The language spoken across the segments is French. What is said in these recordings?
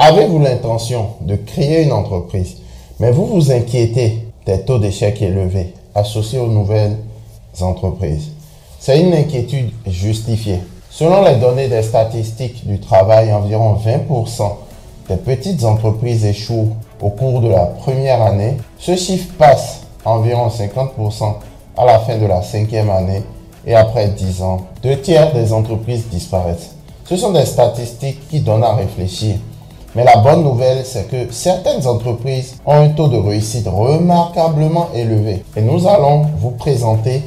Avez-vous l'intention de créer une entreprise, mais vous vous inquiétez des taux d'échec élevés associés aux nouvelles entreprises? C'est une inquiétude justifiée. Selon les données des statistiques du travail, environ 20% des petites entreprises échouent au cours de la première année. Ce chiffre passe à environ 50% à la fin de la 5e année et après 10 ans, 2 tiers des entreprises disparaissent. Ce sont des statistiques qui donnent à réfléchir. Mais la bonne nouvelle, c'est que certaines entreprises ont un taux de réussite remarquablement élevé. Et nous allons vous présenter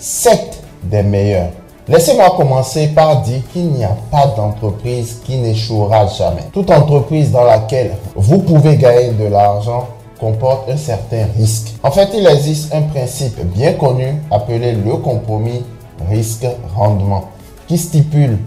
7 des meilleures. Laissez-moi commencer par dire qu'il n'y a pas d'entreprise qui n'échouera jamais. Toute entreprise dans laquelle vous pouvez gagner de l'argent comporte un certain risque. En fait, il existe un principe bien connu appelé le compromis risque-rendement qui stipule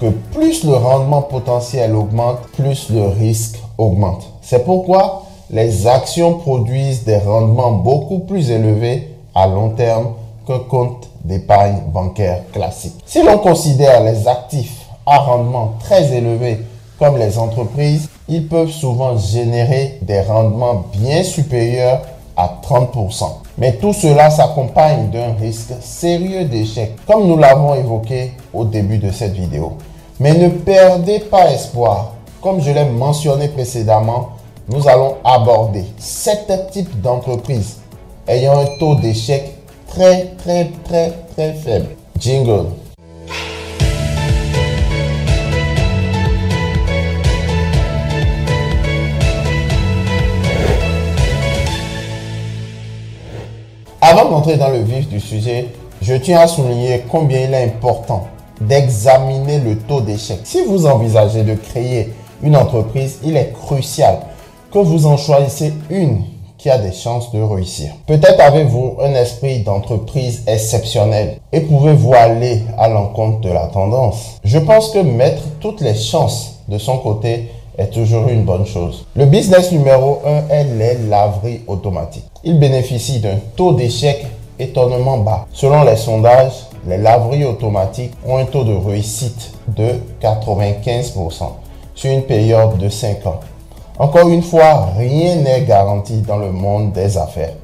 que plus le rendement potentiel augmente, plus le risque augmente. C'est pourquoi les actions produisent des rendements beaucoup plus élevés à long terme qu'un compte d'épargne bancaire classique. Si l'on considère les actifs à rendement très élevé comme les entreprises, ils peuvent souvent générer des rendements bien supérieurs à 30%. Mais tout cela s'accompagne d'un risque sérieux d'échec, comme nous l'avons évoqué au début de cette vidéo. Mais ne perdez pas espoir. Comme je l'ai mentionné précédemment, nous allons aborder 7 types d'entreprises ayant un taux d'échec très faible. Jingle. Avant d'entrer dans le vif du sujet, je tiens à souligner combien il est important d'examiner le taux d'échec. Si vous envisagez de créer une entreprise, il est crucial que vous en choisissez une qui a des chances de réussir. Peut-être avez-vous un esprit d'entreprise exceptionnel et pouvez-vous aller à l'encontre de la tendance. Je pense que mettre toutes les chances de son côté est toujours une bonne chose. Le business numéro 1 est les laveries automatiques. Il bénéficie d'un taux d'échec étonnamment bas. Selon les sondages, les laveries automatiques ont un taux de réussite de 95% sur une période de 5 ans. Encore une fois, rien n'est garanti dans le monde des affaires.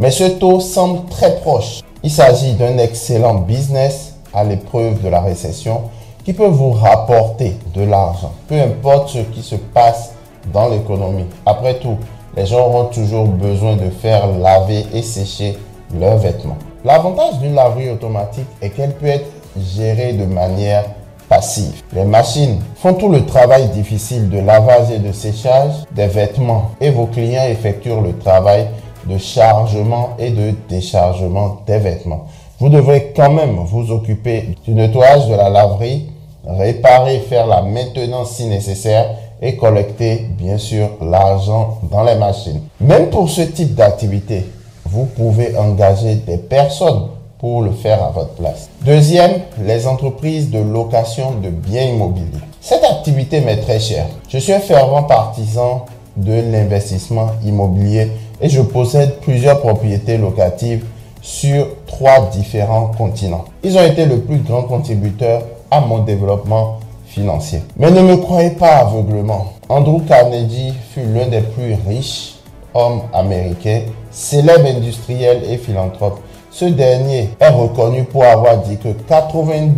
Mais ce taux semble très proche. Il s'agit d'un excellent business à l'épreuve de la récession qui peut vous rapporter de l'argent, peu importe ce qui se passe dans l'économie. Après tout, les gens auront toujours besoin de faire laver et sécher leurs vêtements. L'avantage d'une laverie automatique est qu'elle peut être gérée de manière passive. Les machines font tout le travail difficile de lavage et de séchage des vêtements et vos clients effectuent le travail de chargement et de déchargement des vêtements. Vous devrez quand même vous occuper du nettoyage de la laverie, réparer, faire la maintenance si nécessaire et collecter bien sûr l'argent dans les machines. Même pour ce type d'activité, vous pouvez engager des personnes pour le faire à votre place. Deuxième, les entreprises de location de biens immobiliers. Cette activité m'est très chère. Je suis un fervent partisan de l'investissement immobilier et je possède plusieurs propriétés locatives sur 3 différents continents. Ils ont été le plus grand contributeur à mon développement financier. Mais ne me croyez pas aveuglément. Andrew Carnegie fut l'un des plus riches hommes américains, célèbre industriel et philanthrope. Ce dernier est reconnu pour avoir dit que 90%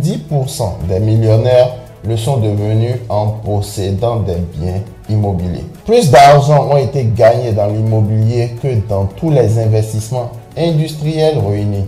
des millionnaires le sont devenus en possédant des biens immobiliers. Plus d'argent ont été gagnés dans l'immobilier que dans tous les investissements industriels réunis.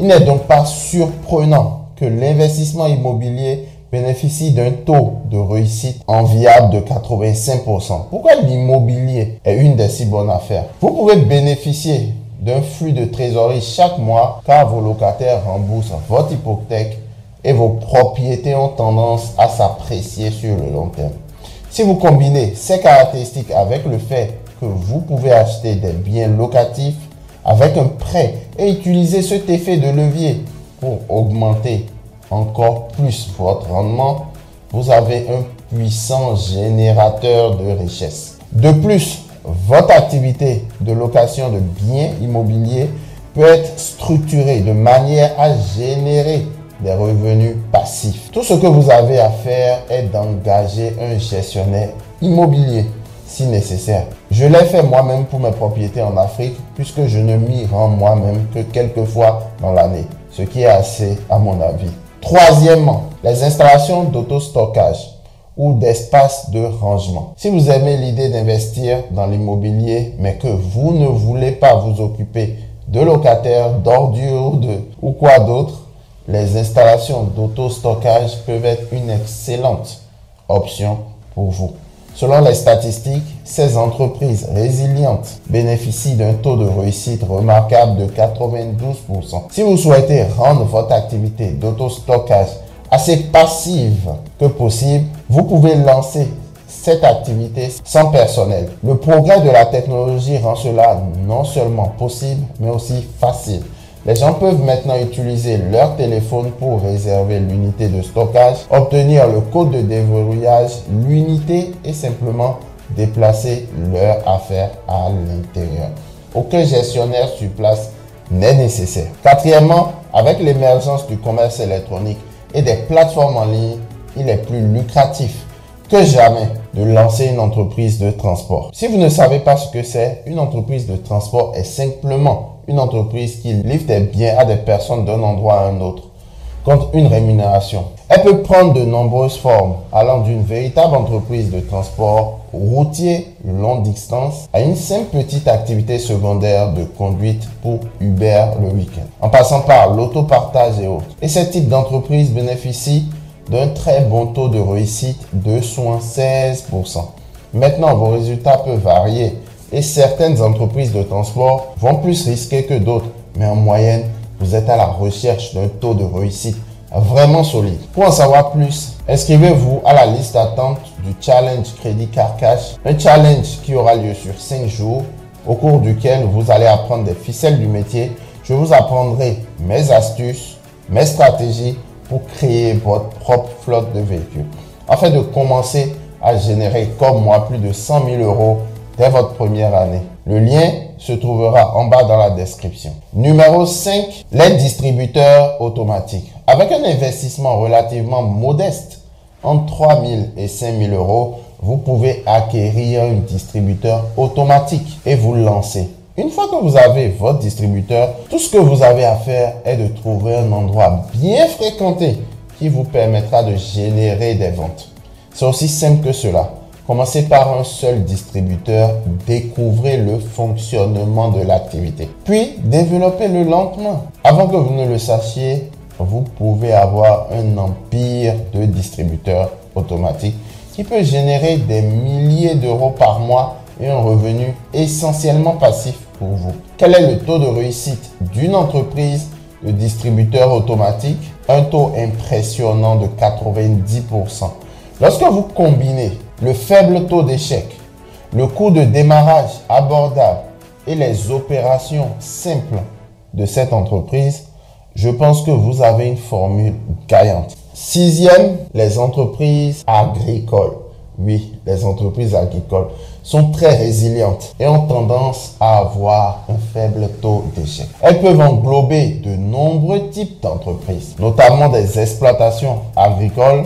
Il n'est donc pas surprenant que l'investissement immobilier bénéficie d'un taux de réussite enviable de 85%. Pourquoi l'immobilier est une des si bonnes affaires? Vous pouvez bénéficier d'un flux de trésorerie chaque mois car vos locataires remboursent votre hypothèque et vos propriétés ont tendance à s'apprécier sur le long terme. Si vous combinez ces caractéristiques avec le fait que vous pouvez acheter des biens locatifs avec un prêt et utiliser cet effet de levier pour augmenter encore plus votre rendement, vous avez un puissant générateur de richesse. De plus, votre activité de location de biens immobiliers peut être structurée de manière à générer des revenus passifs. Tout ce que vous avez à faire est d'engager un gestionnaire immobilier si nécessaire. Je l'ai fait moi-même pour mes propriétés en Afrique puisque je ne m'y rends moi-même que quelques fois dans l'année, ce qui est assez à mon avis. Troisièmement, les installations d'autostockage ou d'espace de rangement. Si vous aimez l'idée d'investir dans l'immobilier mais que vous ne voulez pas vous occuper de locataires, d'ordures ou quoi d'autre, les installations d'autostockage peuvent être une excellente option pour vous. Selon les statistiques, ces entreprises résilientes bénéficient d'un taux de réussite remarquable de 92%. Si vous souhaitez rendre votre activité d'autostockage assez passive que possible, vous pouvez lancer cette activité sans personnel. Le progrès de la technologie rend cela non seulement possible, mais aussi facile. Les gens peuvent maintenant utiliser leur téléphone pour réserver l'unité de stockage, obtenir le code de déverrouillage, l'unité et simplement déplacer leur affaire à l'intérieur. Aucun gestionnaire sur place n'est nécessaire. Quatrièmement, avec l'émergence du commerce électronique et des plateformes en ligne, il est plus lucratif que jamais de lancer une entreprise de transport. Si vous ne savez pas ce que c'est, une entreprise de transport est simplement une entreprise qui livre des biens à des personnes d'un endroit à un autre contre une rémunération. Elle peut prendre de nombreuses formes, allant d'une véritable entreprise de transport routier longue distance à une simple petite activité secondaire de conduite pour Uber le week-end, en passant par l'autopartage et autres. Et ce type d'entreprise bénéficie d'un très bon taux de réussite de 76%. Maintenant, vos résultats peuvent varier et certaines entreprises de transport vont plus risquer que d'autres. Mais en moyenne, vous êtes à la recherche d'un taux de réussite vraiment solide. Pour en savoir plus, inscrivez-vous à la liste d'attente du challenge Crédit Car Cash, un challenge qui aura lieu sur 5 jours au cours duquel vous allez apprendre des ficelles du métier. Je vous apprendrai mes astuces, mes stratégies pour créer votre propre flotte de véhicules, afin de commencer à générer comme moi plus de 100 000 € dès votre première année. Le lien se trouvera en bas dans la description. Numéro 5, les distributeurs automatiques. Avec un investissement relativement modeste, entre 3 000 et 5 000 €, vous pouvez acquérir un distributeur automatique et vous lancer. Une fois que vous avez votre distributeur, tout ce que vous avez à faire est de trouver un endroit bien fréquenté qui vous permettra de générer des ventes. C'est aussi simple que cela. Commencez par un seul distributeur, découvrez le fonctionnement de l'activité, puis développez-le lentement. Avant que vous ne le sachiez, vous pouvez avoir un empire de distributeurs automatiques qui peut générer des milliers d'euros par mois et un revenu essentiellement passif pour vous. Quel est le taux de réussite d'une entreprise de distributeur automatique? Un taux impressionnant de 90%. Lorsque vous combinez le faible taux d'échec, le coût de démarrage abordable et les opérations simples de cette entreprise, je pense que vous avez une formule gagnante. Sixième, les entreprises agricoles. Oui, les entreprises agricoles sont très résilientes et ont tendance à avoir un faible taux d'échec. Elles peuvent englober de nombreux types d'entreprises, notamment des exploitations agricoles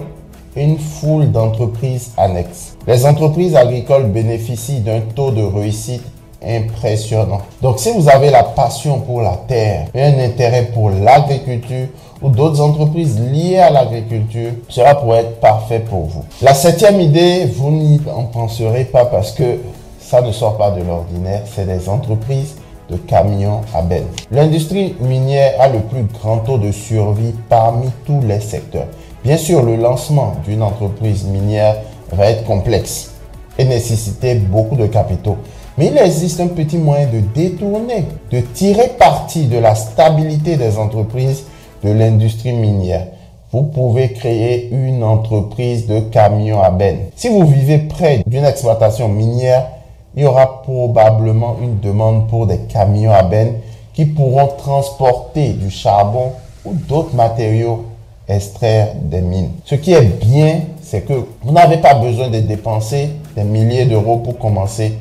et une foule d'entreprises annexes. Les entreprises agricoles bénéficient d'un taux de réussite impressionnant. Donc si vous avez la passion pour la terre et un intérêt pour l'agriculture ou d'autres entreprises liées à l'agriculture, cela pourrait être parfait pour vous. La septième idée, vous n'y en penserez pas parce que ça ne sort pas de l'ordinaire, c'est des entreprises de camions à benne. L'industrie minière a le plus grand taux de survie parmi tous les secteurs. Bien sûr, le lancement d'une entreprise minière va être complexe et nécessiter beaucoup de capitaux. Mais il existe un petit moyen de détourner, de tirer parti de la stabilité des entreprises de l'industrie minière. Vous pouvez créer une entreprise de camions à benne. Si vous vivez près d'une exploitation minière, il y aura probablement une demande pour des camions à benne qui pourront transporter du charbon ou d'autres matériaux extraire des mines. Ce qui est bien, c'est que vous n'avez pas besoin de dépenser des milliers d'euros pour commencer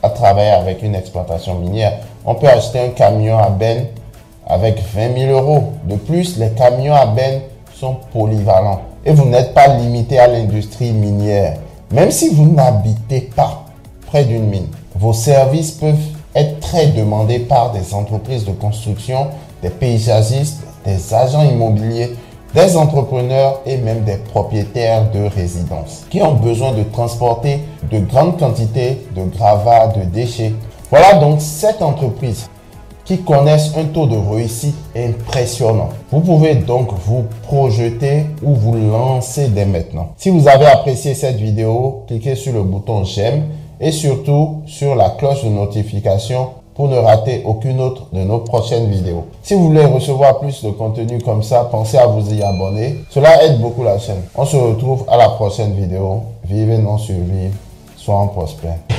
à travailler avec une exploitation minière. On peut acheter un camion à benne avec 20 000 €. De plus, les camions à benne sont polyvalents et vous n'êtes pas limité à l'industrie minière. Même si vous n'habitez pas près d'une mine, vos services peuvent être très demandés par des entreprises de construction, des paysagistes, des agents immobiliers, des entrepreneurs et même des propriétaires de résidences qui ont besoin de transporter de grandes quantités de gravats, de déchets. Voilà donc cette entreprise qui connaissent un taux de réussite impressionnant. Vous pouvez donc vous projeter ou vous lancer dès maintenant. Si vous avez apprécié cette vidéo, cliquez sur le bouton j'aime et surtout sur la cloche de notification pour ne rater aucune autre de nos prochaines vidéos. Si vous voulez recevoir plus de contenu comme ça, pensez à vous y abonner. Cela aide beaucoup la chaîne. On se retrouve à la prochaine vidéo. Vivez non survivre, soyez prospères.